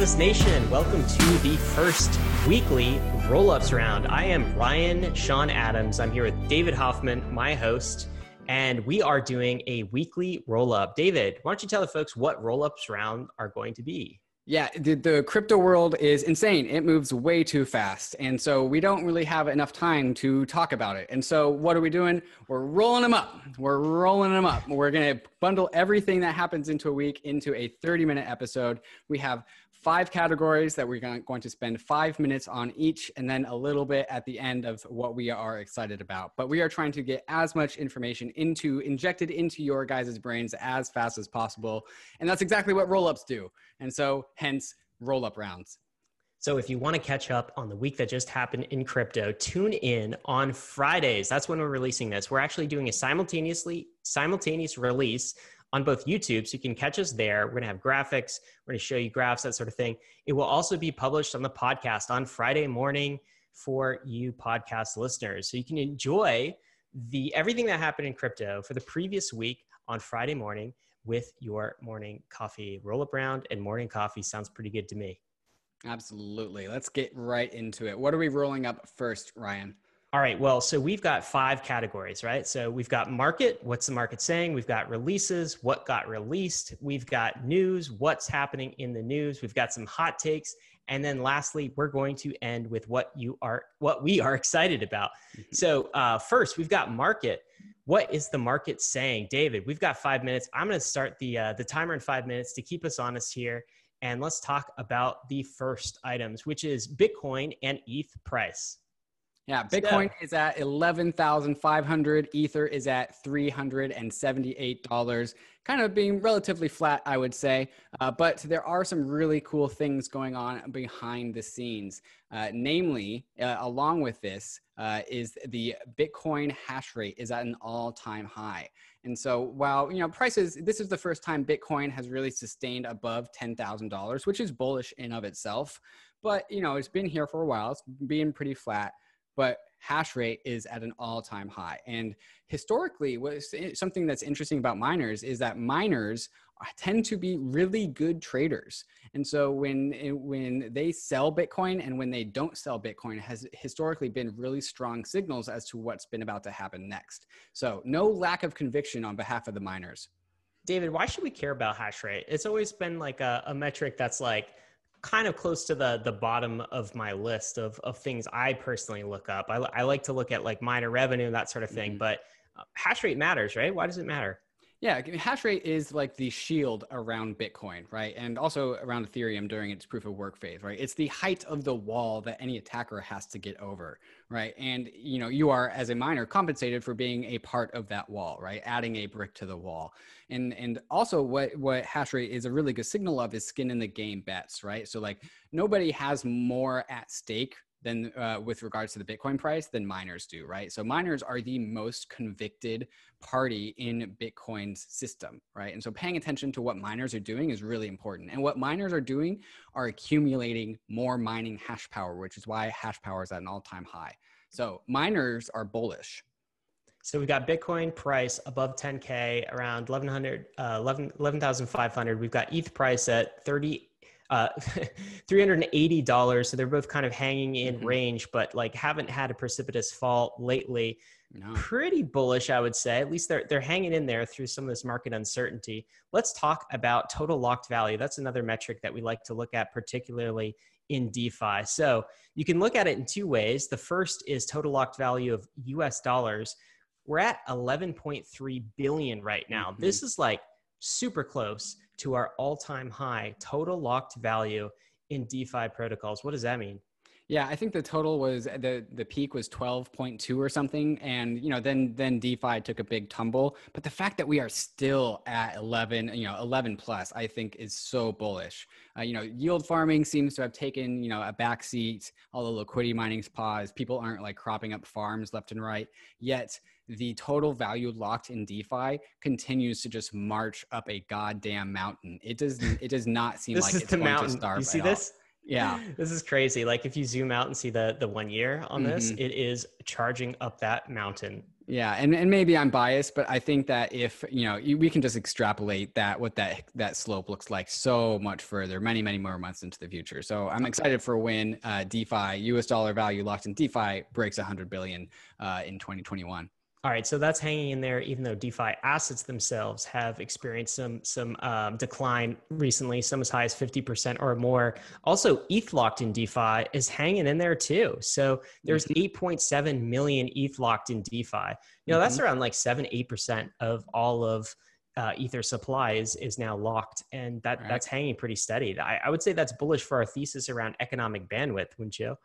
Bankless Nation, welcome to the first weekly roll-ups round. I am Ryan Sean Adams. I'm here with David Hoffman, my host, and we are doing a weekly roll-up. David, why don't you tell the folks what roll-ups round are going to be? Yeah, the crypto world is insane. It moves way too fast. And so we don't really have enough time to talk about it. And so what are we doing? We're rolling them up. We're going to bundle everything that happens into a week into a 30-minute episode. We have 5 categories that we're going to spend 5 minutes on each, and then a little bit at the end of what we are excited about. But we are trying to get as much information injected into your guys' brains as fast as possible. And that's exactly what roll-ups do. And so hence roll-up rounds. So if you want to catch up on the week that just happened in crypto, tune in on Fridays. That's when we're releasing this. We're actually doing a simultaneous release on both YouTube, so you can catch us there. We're going to have graphics. We're going to show you graphs, that sort of thing. It will also be published on the podcast on Friday morning for you podcast listeners. So you can enjoy everything that happened in crypto for the previous week on Friday morning with your morning coffee. Roll-up round and morning coffee sounds pretty good to me. Absolutely. Let's get right into it. What are we rolling up first, Ryan? All right, well, so we've got 5 categories, right? So we've got market, what's the market saying? We've got releases, what got released? We've got news, what's happening in the news? We've got some hot takes. And then lastly, we're going to end with what we are excited about. So first, we've got market. What is the market saying? David, we've got 5 minutes. I'm gonna start the timer in 5 minutes to keep us honest here. And let's talk about the first items, which is Bitcoin and ETH price. Yeah, Bitcoin is at $11,500. Ether is at $378, kind of being relatively flat, I would say. But there are some really cool things going on behind the scenes. Namely, along with this, is the Bitcoin hash rate is at an all-time high. And so while, prices, this is the first time Bitcoin has really sustained above $10,000, which is bullish in of itself. But, it's been here for a while. It's been pretty flat. But hash rate is at an all-time high. And historically, something that's interesting about miners is that miners tend to be really good traders. And so when they sell Bitcoin and when they don't sell Bitcoin has historically been really strong signals as to what's been about to happen next. So no lack of conviction on behalf of the miners. David, why should we care about hash rate? It's always been like a metric that's like, kind of close to the bottom of my list of things I personally look up. I like to look at like miner revenue, that sort of thing, but hash rate matters, right? Why does it matter? Yeah, hash rate is like the shield around Bitcoin, right? And also around Ethereum during its proof of work phase, right? It's the height of the wall that any attacker has to get over, right? And you are as a miner compensated for being a part of that wall, right? Adding a brick to the wall. And also what hash rate is a really good signal of is skin in the game bets, right? So like nobody has more at stake than with regards to the Bitcoin price than miners do, right? So miners are the most convicted party in Bitcoin's system, right? And so paying attention to what miners are doing is really important. And what miners are doing are accumulating more mining hash power, which is why hash power is at an all-time high. So miners are bullish. So we got Bitcoin price above 10K, around 11,500. We've got ETH price at $380. So they're both kind of hanging in range, but like haven't had a precipitous fall lately. No. Pretty bullish, I would say. At least they're hanging in there through some of this market uncertainty. Let's talk about total locked value. That's another metric that we like to look at, particularly in DeFi. So you can look at it in 2 ways. The first is total locked value of US dollars. We're at 11.3 billion right now. This is like super close to our all-time high total locked value in DeFi protocols. What does that mean? Yeah, I think the total was the peak was 12.2 or something, and then DeFi took a big tumble. But the fact that we are still at 11 plus, I think is so bullish. Yield farming seems to have taken a backseat. All the liquidity mining's paused. People aren't like cropping up farms left and right yet. The total value locked in DeFi continues to just march up a goddamn mountain. It does not seem like it's going to start. You see this? Yeah. This is crazy. Like if you zoom out and see the 1 year on this, it is charging up that mountain. Yeah. And maybe I'm biased, but I think that if, you know, we can just extrapolate that, what that slope looks like so much further, many, many more months into the future. So I'm excited for when DeFi, US dollar value locked in DeFi, breaks 100 billion in 2021. All right, so that's hanging in there, even though DeFi assets themselves have experienced some decline recently, some as high as 50% or more. Also, ETH locked in DeFi is hanging in there too. So there's 8.7 million ETH locked in DeFi. You know, that's around like 7-8% of all of Ether supply is now locked, and that's hanging pretty steady. I would say that's bullish for our thesis around economic bandwidth, wouldn't you?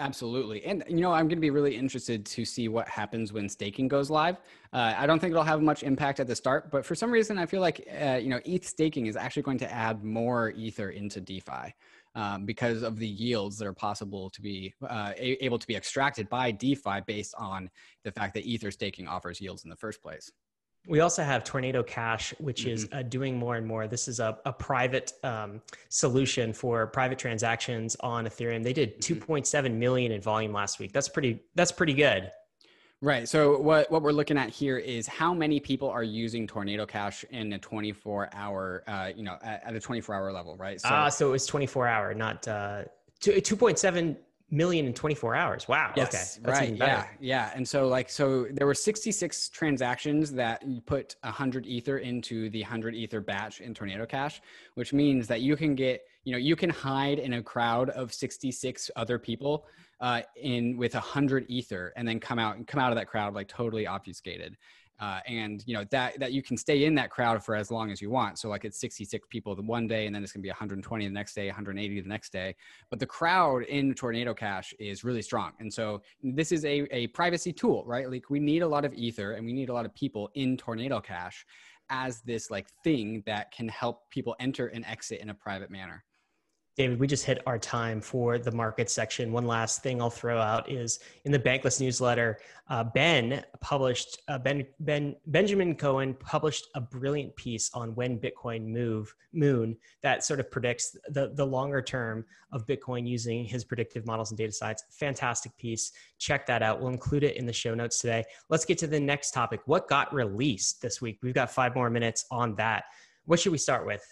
Absolutely. And, you know, I'm going to be really interested to see what happens when staking goes live. I don't think it'll have much impact at the start, but for some reason, I feel like, you know, ETH staking is actually going to add more Ether into DeFi because of the yields that are possible to be able to be extracted by DeFi based on the fact that Ether staking offers yields in the first place. We also have Tornado Cash, which is doing more and more. This is a private solution for private transactions on Ethereum. They did 2.7 million in volume last week. That's pretty good. Right. So what we're looking at here is how many people are using Tornado Cash in a 24-hour, you know, at a 24-hour level, right? So, so it was 24-hour, not 2.7 million in 24 hours. Wow. Yes, okay. That's right. Yeah. Yeah. And so so there were 66 transactions that you put 100 Ether into the 100 Ether batch in Tornado Cash, which means that you can get, you know, you can hide in a crowd of 66 other people with 100 Ether and then come out of that crowd like totally obfuscated. And you know, that you can stay in that crowd for as long as you want. So like it's 66 people the one day, and then it's going to be 120 the next day, 180 the next day. But the crowd in Tornado Cash is really strong. And so this is a privacy tool, right? Like we need a lot of Ether and we need a lot of people in Tornado Cash as this like thing that can help people enter and exit in a private manner. David, we just hit our time for the market section. One last thing I'll throw out is in the Bankless newsletter, Benjamin Cohen published a brilliant piece on when Bitcoin moon that sort of predicts the longer term of Bitcoin using his predictive models and data science. Fantastic piece. Check that out. We'll include it in the show notes today. Let's get to the next topic. What got released this week? We've got 5 more minutes on that. What should we start with?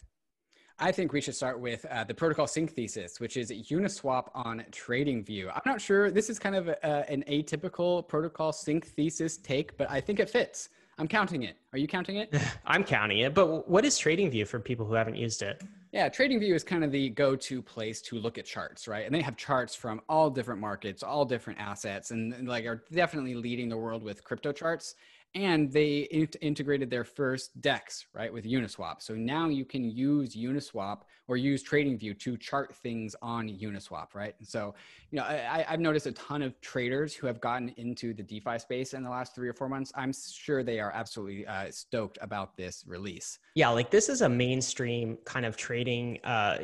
I think we should start with the protocol sync thesis, which is Uniswap on TradingView. I'm not sure. This is kind of an atypical protocol sync thesis take, but I think it fits. I'm counting it. Are you counting it? I'm counting it. But what is TradingView for people who haven't used it? Yeah, TradingView is kind of the go-to place to look at charts, right? And they have charts from all different markets, all different assets, and like are definitely leading the world with crypto charts. And they integrated their first DEX, right, with Uniswap. So now you can use Uniswap or use TradingView to chart things on Uniswap, right? And so, you know, I've noticed a ton of traders who have gotten into the DeFi space in the last 3 or 4 months. I'm sure they are absolutely stoked about this release. Yeah, like this is a mainstream kind of trading,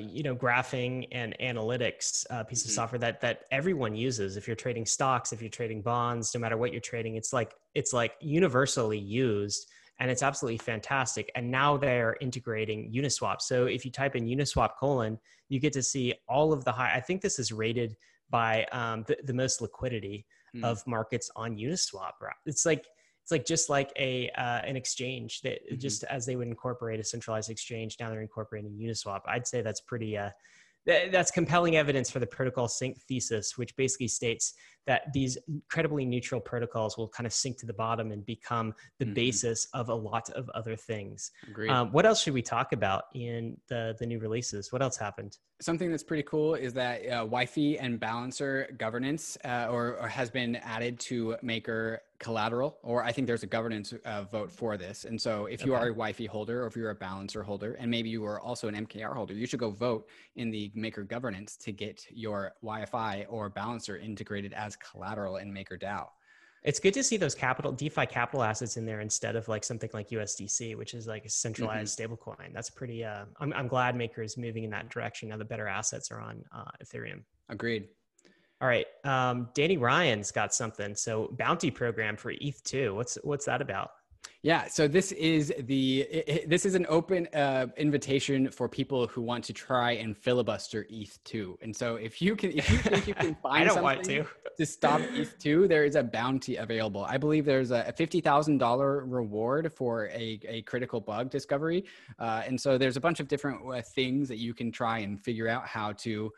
you know, graphing and analytics piece of software that everyone uses. If you're trading stocks, if you're trading bonds, no matter what you're trading, it's like universally used, and it's absolutely fantastic. And now they're integrating Uniswap. So if you type in Uniswap : you get to see all of the I think this is rated by the most liquidity of markets on Uniswap. It's like just like an exchange that just as they would incorporate a centralized exchange, now they're incorporating Uniswap. I'd say that's pretty, that's compelling evidence for the protocol sync thesis, which basically states that these incredibly neutral protocols will kind of sink to the bottom and become the basis of a lot of other things. What else should we talk about in the new releases? What else happened? Something that's pretty cool is that YFI and Balancer governance or has been added to Maker Collateral, or I think there's a governance vote for this. And so if you are a YFI holder or if you're a Balancer holder, and maybe you are also an MKR holder, you should go vote in the Maker governance to get your YFI or Balancer integrated as collateral in MakerDAO. It's good to see those DeFi capital assets in there instead of like something like USDC, which is like a centralized stablecoin. That's pretty, I'm glad Maker is moving in that direction. Now the better assets are on Ethereum. Agreed. All right. Danny Ryan's got something. So bounty program for ETH2. What's that about? Yeah, so this is an open invitation for people who want to try and filibuster ETH2. And so if you think you can find I don't something want to stop ETH2, there is a bounty available. I believe there's a $50,000 reward for a critical bug discovery. And so there's a bunch of different things that you can try and figure out how to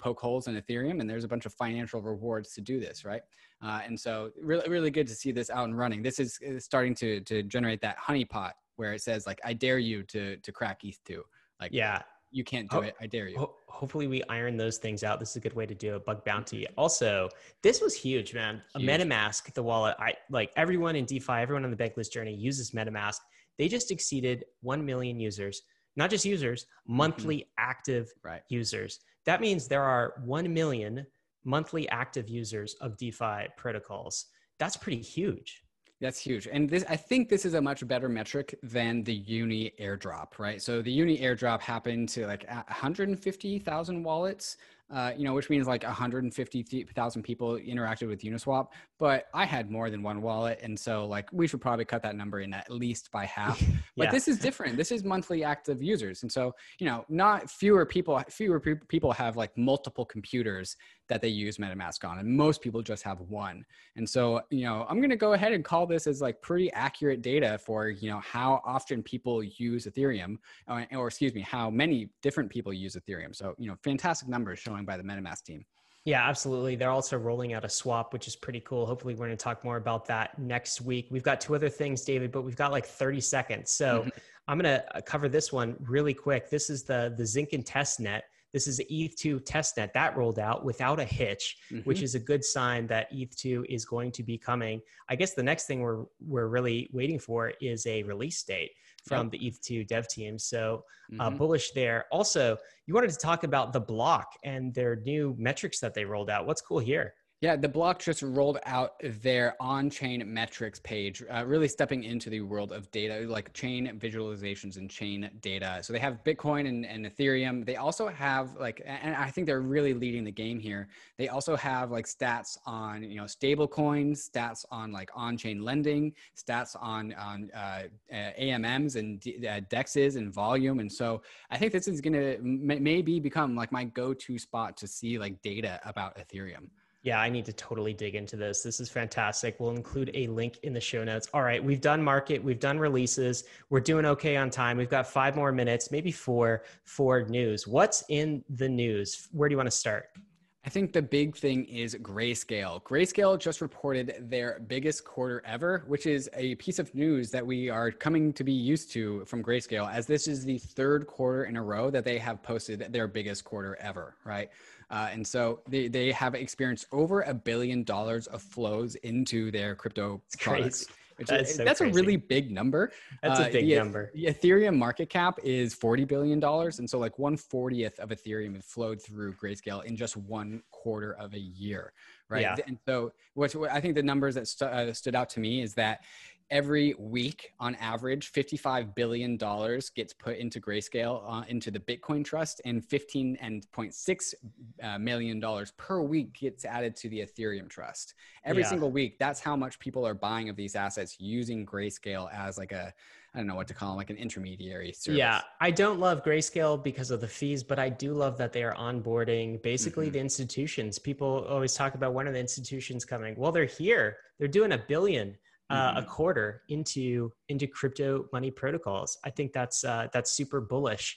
poke holes in Ethereum, and there's a bunch of financial rewards to do this, right? And so really good to see this out and running. This is starting to generate that honeypot where it says like, I dare you to crack ETH2. Like, yeah, you can't do it. I dare you. Hopefully we iron those things out. This is a good way to do a bug bounty. Also, this was huge, man. Huge. MetaMask, the wallet, everyone in DeFi, everyone on the Bankless journey uses MetaMask. They just exceeded 1 million users, not just users, monthly active users. That means there are 1 million monthly active users of DeFi protocols. That's pretty huge. That's huge. And I think this is a much better metric than the Uni airdrop, right? So the Uni airdrop happened to like 150,000 wallets, which means like 150,000 people interacted with Uniswap, but I had more than one wallet. And so like, we should probably cut that number in at least by half, but this is different. This is monthly active users. And so, not fewer people have like multiple computers that they use MetaMask on, and most people just have one. And so, I'm going to go ahead and call this as like pretty accurate data for, how often people use Ethereum, or excuse me, how many different people use Ethereum. So, fantastic numbers showing by the MetaMask team. Yeah, absolutely. They're also rolling out a swap, which is pretty cool. Hopefully we're going to talk more about that next week. We've got two other things, David, but we've got like 30 seconds. So I'm going to cover this one really quick. This is the Zinkin testnet. This is the ETH2 testnet that rolled out without a hitch, which is a good sign that ETH2 is going to be coming. I guess the next thing we're really waiting for is a release date from the ETH2 dev team. So bullish there. Also, you wanted to talk about The Block and their new metrics that they rolled out. What's cool here? Yeah, The Block just rolled out their on-chain metrics page, really stepping into the world of data, like chain visualizations and chain data. So they have Bitcoin and Ethereum. They also have and I think they're really leading the game here. They also have like stats on, stable coins, stats on like on-chain lending, stats on AMMs and DEXs and volume. And so I think this is going to maybe become like my go-to spot to see like data about Ethereum. Yeah, I need to totally dig into this. This is fantastic. We'll include a link in the show notes. All right, we've done market, we've done releases, we're doing okay on time. We've got 5 more minutes, maybe 4 for news. What's in the news? Where do you want to start? I think the big thing is Grayscale. Grayscale just reported their biggest quarter ever, which is a piece of news that we are coming to be used to from Grayscale, as this is the 3rd quarter in a row that they have posted their biggest quarter ever, right? And so they have experienced over $1 billion of flows into their crypto products. That's crazy. A really big number. That's a big number. The Ethereum market cap is $40 billion. And so like 1/40 of Ethereum flowed through Grayscale in just 1/4 of a year, right? Yeah. And so what I think the numbers that stood out to me is that every week, on average, $55 billion gets put into Grayscale, into the Bitcoin Trust, and $15.6 million per week gets added to the Ethereum Trust. Every single week, that's how much people are buying of these assets using Grayscale as like a, I don't know what to call them, like an intermediary service. Yeah, I don't love Grayscale because of the fees, but I do love that they are onboarding basically the institutions. People always talk about when are the institutions coming. Well, they're here. They're doing a quarter into crypto money protocols. I think that's super bullish.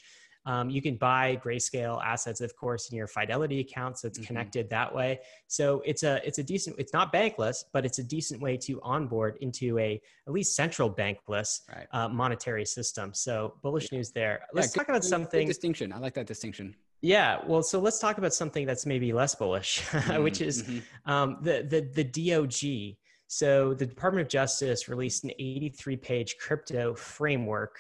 You can buy Grayscale assets, of course, in your Fidelity account, so it's connected that way. So it's not bankless, but it's a decent way to onboard into at least central bankless monetary system. So bullish news there. Let's talk about something. Good distinction. I like that distinction. Yeah, well, so let's talk about something that's maybe less bullish, which is the DOJ. So the Department of Justice released an 83-page crypto framework.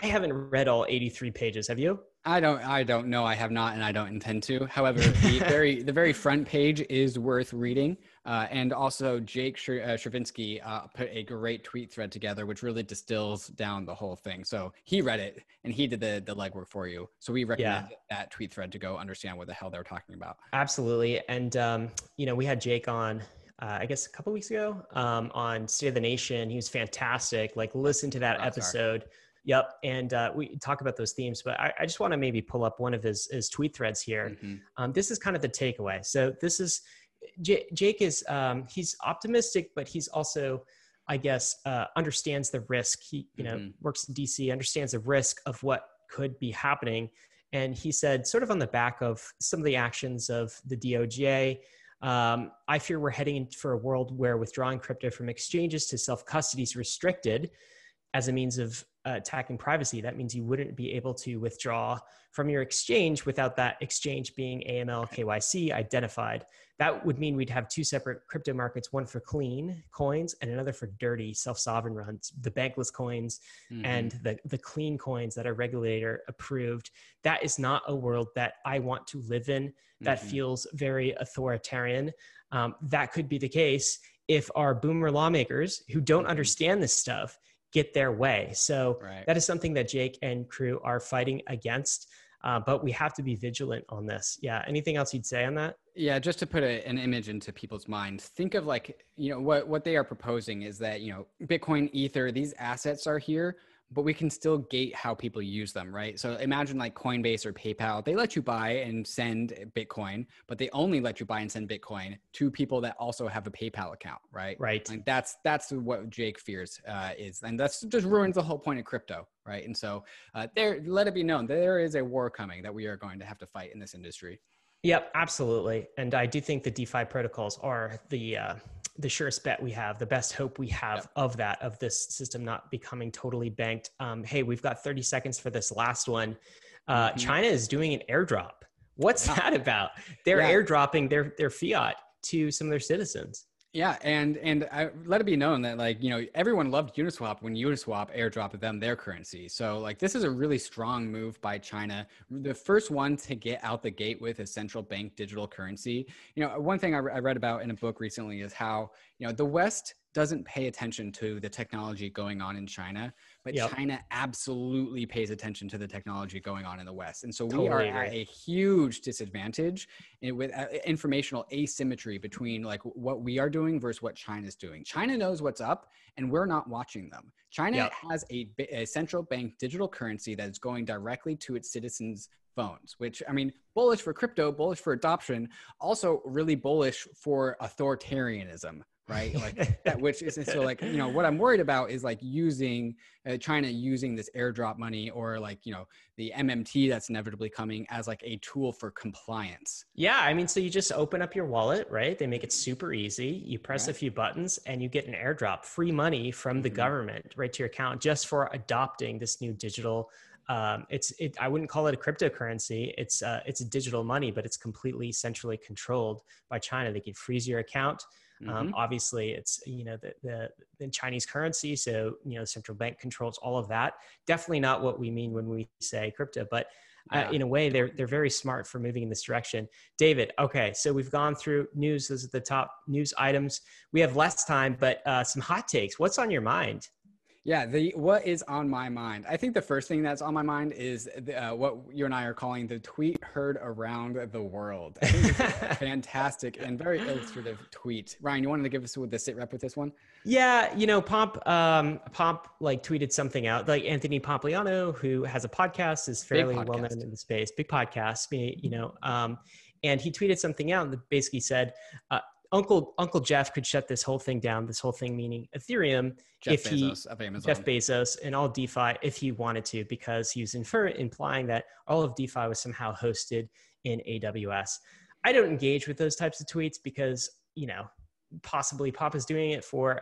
I haven't read all 83 pages. Have you? I don't know. I have not, and I don't intend to. However, the very front page is worth reading. And also Jake Shrivinsky put a great tweet thread together, which really distills down the whole thing. So he read it and he did the legwork for you. So we recommend that tweet thread to go understand what the hell they're talking about. Absolutely. And we had Jake on I guess a couple weeks ago on State of the Nation. He was fantastic. Like, listen to that episode. Yep. And we talk about those themes, but I just want to maybe pull up one of his tweet threads here. Mm-hmm. This is kind of the takeaway. So this is, Jake is, he's optimistic, but he's also, I guess, understands the risk. He, you mm-hmm. know, works in DC, understands the risk of what could be happening. And he said, sort of on the back of some of the actions of the DOJ, I fear we're heading for a world where withdrawing crypto from exchanges to self-custody is restricted as a means of attacking privacy. That means you wouldn't be able to withdraw from your exchange without that exchange being AML, KYC identified. That would mean we'd have two separate crypto markets, one for clean coins and another for dirty self-sovereign runs, the Bankless coins mm-hmm. and the clean coins that are regulator approved. That is not a world that I want to live in. That mm-hmm. feels very authoritarian. That could be the case if our boomer lawmakers who don't mm-hmm. understand this stuff get their way. So right. that is something that Jake and crew are fighting against, but we have to be vigilant on this. Yeah. Anything else you'd say on that? Yeah. Just to put an image into people's minds, think of like, you know, what they are proposing is that, you know, Bitcoin, Ether, these assets are here, but we can still gate how people use them, right? So imagine like Coinbase or PayPal, they let you buy and send Bitcoin, but they only let you buy and send Bitcoin to people that also have a PayPal account, right? Right. Like that's what Jake fears is. And that's just ruins the whole point of crypto, right? And so there, let it be known, there is a war coming that we are going to have to fight in this industry. Yep, absolutely. And I do think the DeFi protocols are the surest bet we have, the best hope we have yep. of this system not becoming totally banked. Hey, we've got 30 seconds for this last one. Mm-hmm. China is doing an airdrop. What's wow. that about? They're yeah. airdropping their fiat to some of their citizens. Yeah. And let it be known that, like, you know, everyone loved Uniswap when Uniswap airdropped them their currency. So like, this is a really strong move by China. The first one to get out the gate with a central bank digital currency. You know, one thing I read about in a book recently is how, you know, the West doesn't pay attention to the technology going on in China, but yep. China absolutely pays attention to the technology going on in the West. And so we are at a huge disadvantage with informational asymmetry between like what we are doing versus what China's doing. China knows what's up and we're not watching them. China yep. has a central bank digital currency that is going directly to its citizens' phones, which, I mean, bullish for crypto, bullish for adoption, also really bullish for authoritarianism. Right, like that, which is so like, you know, what I'm worried about is like using China using this airdrop money or like, you know, the MMT that's inevitably coming as like a tool for compliance. Yeah, I mean, so you just open up your wallet, right? They make it super easy. You press right. a few buttons and you get an airdrop, free money from the mm-hmm. government right to your account just for adopting this new digital. I wouldn't call it a cryptocurrency. It's a digital money, but it's completely centrally controlled by China. They can freeze your account. Mm-hmm. Obviously it's, you know, the Chinese currency. So, you know, central bank controls all of that. Definitely not what we mean when we say crypto, but in a way they're very smart for moving in this direction. David. Okay. So we've gone through news. Those are the top news items. We have less time, but some hot takes. What's on your mind? Yeah, what is on my mind? I think the first thing that's on my mind is what you and I are calling the tweet heard around the world. I think it's a fantastic and very illustrative tweet. Ryan, you wanted to give us the sit rep with this one? Yeah, you know, Pomp like tweeted something out. Like Anthony Pompliano, who has a podcast, is fairly well known in the space, big podcast, you know, and he tweeted something out and basically said, Uncle Jeff could shut this whole thing down, this whole thing meaning Ethereum, Jeff Bezos and all DeFi if he wanted to, because he was implying that all of DeFi was somehow hosted in AWS. I don't engage with those types of tweets because, you know, possibly Papa's doing it for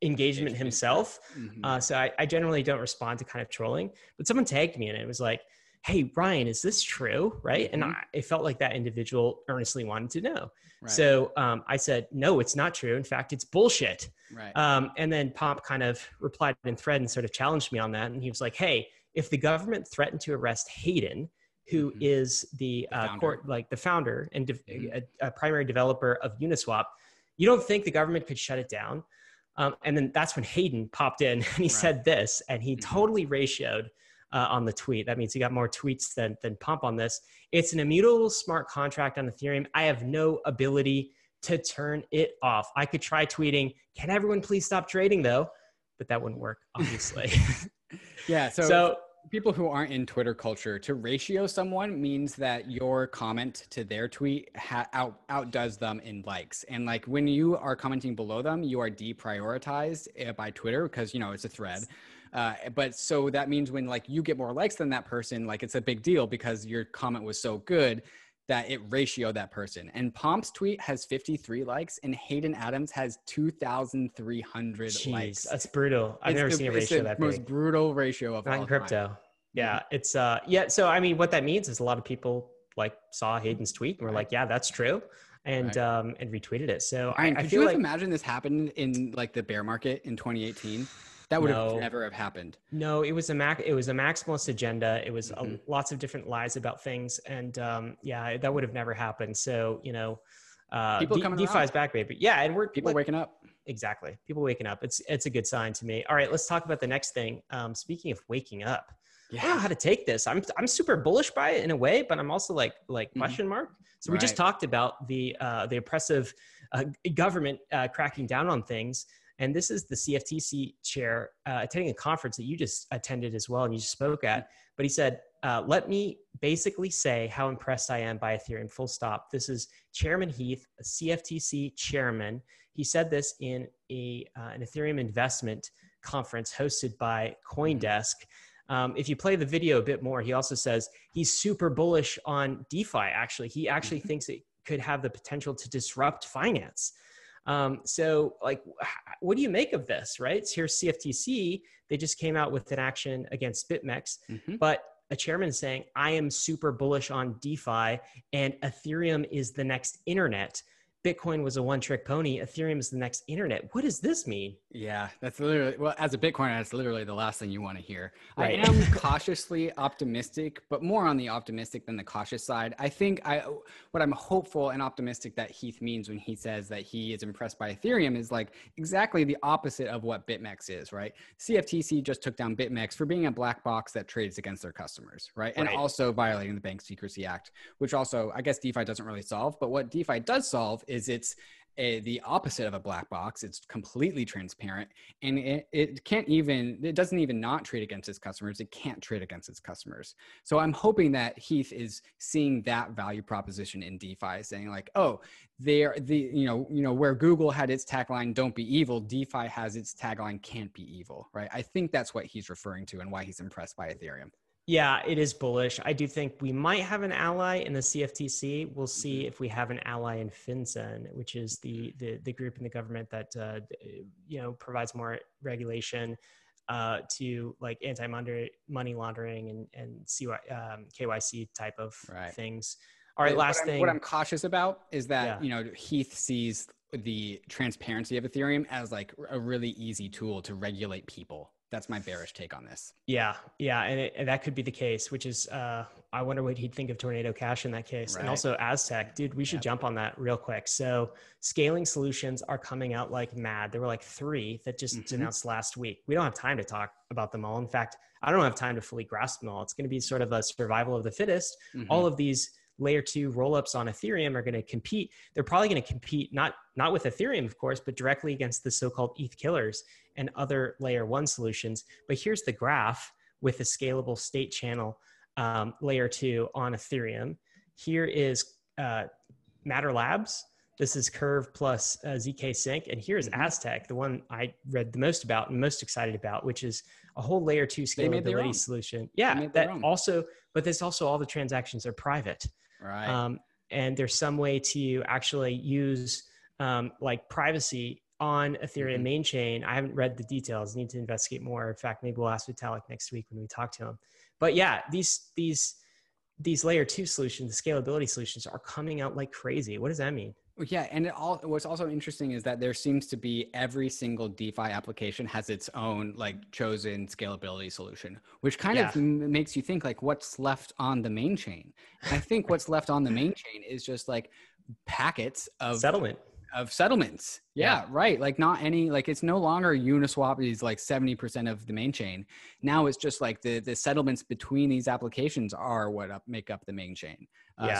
engagement himself. Mm-hmm. So I generally don't respond to kind of trolling, but someone tagged me and it was like, hey, Ryan, is this true? Right. Mm-hmm. And it felt like that individual earnestly wanted to know. Right. So I said, no, it's not true. In fact, it's bullshit. Right. And then Pomp kind of replied in thread and sort of challenged me on that. And he was like, hey, if the government threatened to arrest Hayden, who mm-hmm. is the founder and mm-hmm. a primary developer of Uniswap, you don't think the government could shut it down? And then that's when Hayden popped in and he right. said this, and he mm-hmm. totally ratioed on the tweet. That means he got more tweets than Pomp on this. It's an immutable smart contract on Ethereum. I have no ability to turn it off. I could try tweeting, "Can everyone please stop trading though?" But that wouldn't work, obviously. Yeah. So people who aren't in Twitter culture, to ratio someone means that your comment to their tweet outdoes them in likes. And like when you are commenting below them, you are deprioritized by Twitter because, you know, it's a thread. But so that means when like you get more likes than that person, like it's a big deal because your comment was so good that it ratioed that person. And Pomp's tweet has 53 likes and Hayden Adams has 2,300 likes. That's brutal. I've never seen a ratio that big. It's the most brutal ratio of all time. In crypto. Yeah, it's, yeah. So, I mean, what that means is a lot of people like saw Hayden's tweet and were like, yeah, that's true. And retweeted it. So I feel like, imagine this happened in like the bear market in 2018. That would have never have happened. No, it was a maximalist agenda. It was lots of different lies about things, and yeah, that would have never happened. So you know, people coming DeFi is back, baby. Yeah, and we're people waking up. Exactly, people waking up. It's a good sign to me. All right, let's talk about the next thing. Speaking of waking up, I don't know how to take this. I'm super bullish by it in a way, but I'm also like question mark. So we just talked about the oppressive government cracking down on things. And this is the CFTC chair attending a conference that you just attended as well and you just spoke at. But he said, let me basically say how impressed I am by Ethereum, full stop. This is Chairman Heath, a CFTC chairman. He said this in an Ethereum investment conference hosted by CoinDesk. If you play the video a bit more, he also says he's super bullish on DeFi, actually. He actually thinks it could have the potential to disrupt finance. So like, what do you make of this, right? So here's CFTC, they just came out with an action against BitMEX, but a chairman saying, I am super bullish on DeFi and Ethereum is the next internet. Bitcoin was a one-trick pony. Ethereum is the next internet. What does this mean? Yeah, that's literally, well, as a Bitcoiner, that's literally the last thing you want to hear. Right. I am cautiously optimistic, but more on the optimistic than the cautious side. I think what I'm hopeful and optimistic that Heath means when he says that he is impressed by Ethereum is like exactly the opposite of what BitMEX is, right? CFTC just took down BitMEX for being a black box that trades against their customers, right? And also violating the Bank Secrecy Act, which also, I guess DeFi doesn't really solve, but what DeFi does solve is it's the opposite of a black box. It's completely transparent and it doesn't even not trade against its customers. It can't trade against its customers. So I'm hoping that Heath is seeing that value proposition in DeFi, saying like, oh, where Google had its tagline, don't be evil, DeFi has its tagline, can't be evil, right? I think that's what he's referring to and why he's impressed by Ethereum. Yeah, it is bullish. I do think we might have an ally in the CFTC. We'll see if we have an ally in FinCEN, which is the group in the government that provides more regulation to like anti-money laundering and KYC type of things. All right, last thing. What I'm cautious about is that Heath sees the transparency of Ethereum as like a really easy tool to regulate people. That's my bearish take on this. Yeah. And that could be the case, which is, I wonder what he'd think of Tornado Cash in that case. Right. And also Aztec, dude, we should jump on that real quick. So scaling solutions are coming out like mad. There were like 3 that just announced last week. We don't have time to talk about them all. In fact, I don't have time to fully grasp them all. It's going to be sort of a survival of the fittest. All of these layer 2 rollups on Ethereum are going to compete. They're probably going to compete, not with Ethereum, of course, but directly against the so-called ETH killers and other layer 1 solutions. But here's the graph with the scalable state channel layer 2 on Ethereum. Here is Matter Labs. This is Curve plus ZK Sync. And here's Aztec, the one I read the most about and most excited about, which is a whole layer 2 scalability solution. Yeah, but there's also all the transactions are private. Right. And there's some way to actually use like privacy on Ethereum main chain. I haven't read the details, need to investigate more. In fact, maybe we'll ask Vitalik next week when we talk to him. But yeah, these layer 2 solutions, the scalability solutions are coming out like crazy. What does that mean? Yeah, and what's also interesting is that there seems to be every single DeFi application has its own like chosen scalability solution, which kind of makes you think like what's left on the main chain. And I think what's left on the main chain is just like packets of settlement. Of settlements. Yeah, yeah, right. Like not any, like it's no longer Uniswap is like 70% of the main chain. Now it's just like the settlements between these applications are what make up the main chain.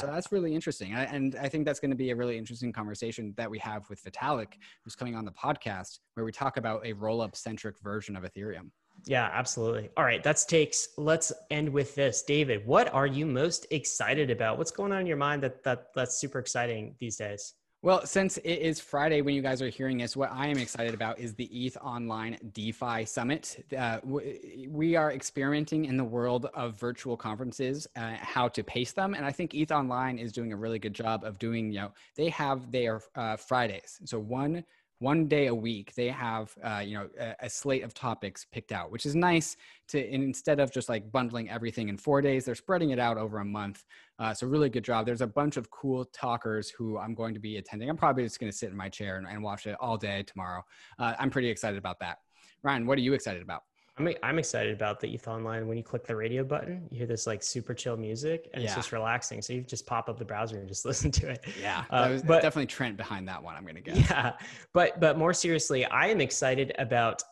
So that's really interesting. And I think that's going to be a really interesting conversation that we have with Vitalik, who's coming on the podcast, where we talk about a roll-up centric version of Ethereum. Yeah, absolutely. All right. That's takes. Let's end with this. David, what are you most excited about? What's going on in your mind that's super exciting these days? Well, since it is Friday when you guys are hearing this, what I am excited about is the ETH Online DeFi Summit. We are experimenting in the world of virtual conferences, how to pace them. And I think ETH Online is doing a really good job of doing, they have their Fridays. So one day a week, they have a slate of topics picked out, which is nice instead of just like bundling everything in 4 days, they're spreading it out over a month. So really good job. There's a bunch of cool talkers who I'm going to be attending. I'm probably just going to sit in my chair and watch it all day tomorrow. I'm pretty excited about that. Ryan, what are you excited about? I'm excited about the ETH Online. When you click the radio button, you hear this like super chill music and it's just relaxing. So you just pop up the browser and just listen to it. Yeah, that was definitely Trent behind that one, I'm going to guess. Yeah, but more seriously, I am excited about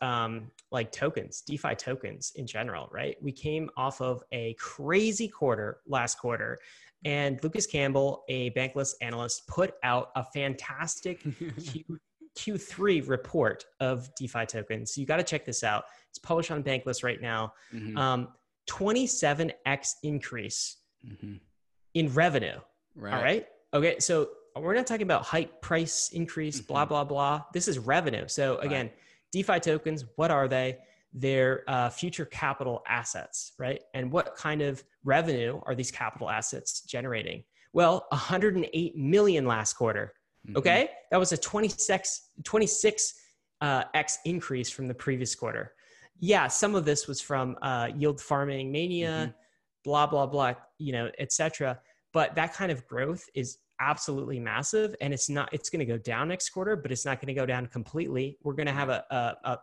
like tokens, DeFi tokens in general, right? We came off of a crazy quarter last quarter. And Lucas Campbell, a Bankless analyst, put out a fantastic Q3 report of DeFi tokens. So you got to check this out. It's published on Bankless right now. 27x increase in revenue. Right. All right. Okay. So we're not talking about hype price increase, blah, blah, blah. This is revenue. So again, DeFi tokens, what are they? They're future capital assets, right? And what kind of revenue are these capital assets generating? Well, 108 million last quarter. Okay. That was a 26x increase from the previous quarter. Yeah. Some of this was from yield farming mania, blah, blah, blah, et cetera. But that kind of growth is absolutely massive. And it's going to go down next quarter, but it's not going to go down completely. We're going to have a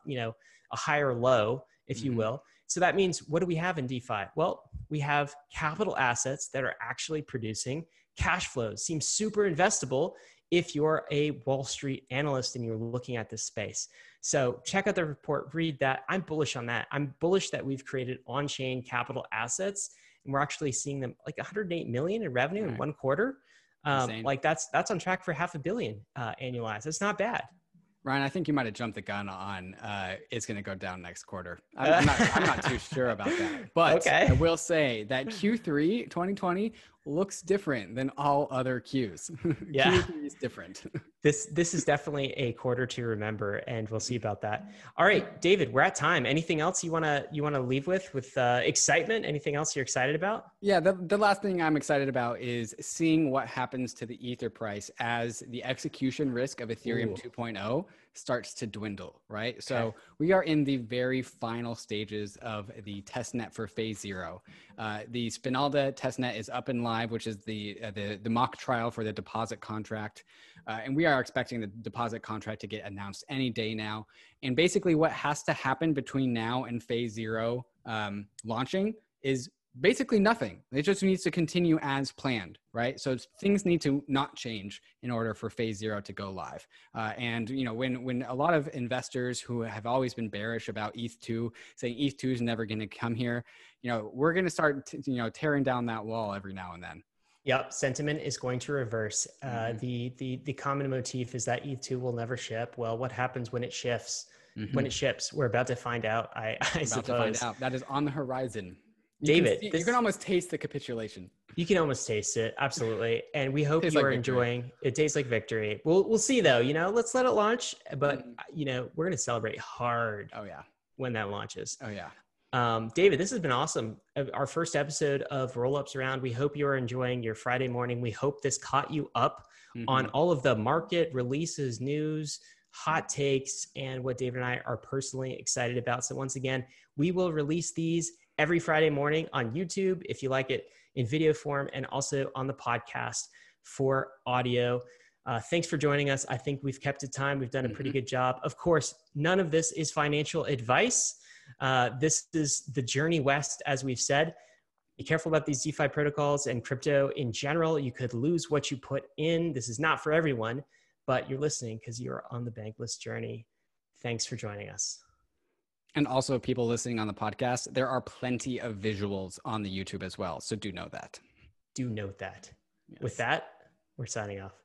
higher low, if you will. So that means what do we have in DeFi? Well, we have capital assets that are actually producing cash flows. Seems super investable if you're a Wall Street analyst and you're looking at this space. So check out the report, read that. I'm bullish on that. I'm bullish that we've created on-chain capital assets and we're actually seeing them like 108 million in revenue in one quarter. Like that's on track for $500 million annualized. It's not bad. Ryan, I think you might've jumped the gun on it's gonna go down next quarter. I'm not too sure about that. But I will say that Q3 2020 looks different than all other Qs. Yeah. Q3 is different. This is definitely a quarter to remember, and we'll see about that. All right, David, we're at time. Anything else you wanna leave with excitement? Anything else you're excited about? Yeah, the last thing I'm excited about is seeing what happens to the Ether price as the execution risk of Ethereum 2.0 starts to dwindle, right? So we are in the very final stages of the testnet for phase 0. The Spinalda testnet is up and live, which is the mock trial for the deposit contract. And we are expecting the deposit contract to get announced any day now. And basically what has to happen between now and phase 0 launching is basically nothing. It just needs to continue as planned, right? So things need to not change in order for phase 0 to go live. And when a lot of investors who have always been bearish about ETH2 saying ETH2 is never going to come here, we're going to start tearing down that wall every now and then. Yep, sentiment is going to reverse. The common motif is that ETH2 will never ship. Well, what happens when it shifts? When it ships, we're about to find out. I suppose. About to find out. That is on the horizon. David, you can almost taste the capitulation. You can almost taste it, absolutely. And we hope you are enjoying it. Tastes like victory. We'll see though. Let's let it launch. But we're gonna celebrate hard. Oh yeah, when that launches. Oh yeah. David, this has been awesome. Our first episode of Roll Ups Around. We hope you are enjoying your Friday morning. We hope this caught you up on all of the market releases, news, hot takes, and what David and I are personally excited about. So once again, we will release these every Friday morning on YouTube, if you like it in video form, and also on the podcast for audio. Thanks for joining us. I think we've kept to time. We've done a pretty good job. Of course, none of this is financial advice. This is the journey west, as we've said. Be careful about these DeFi protocols and crypto in general. You could lose what you put in. This is not for everyone, but you're listening because you're on the Bankless journey. Thanks for joining us. And also, people listening on the podcast, there are plenty of visuals on the YouTube as well. So do know that. Do note that. Yes. With that, we're signing off.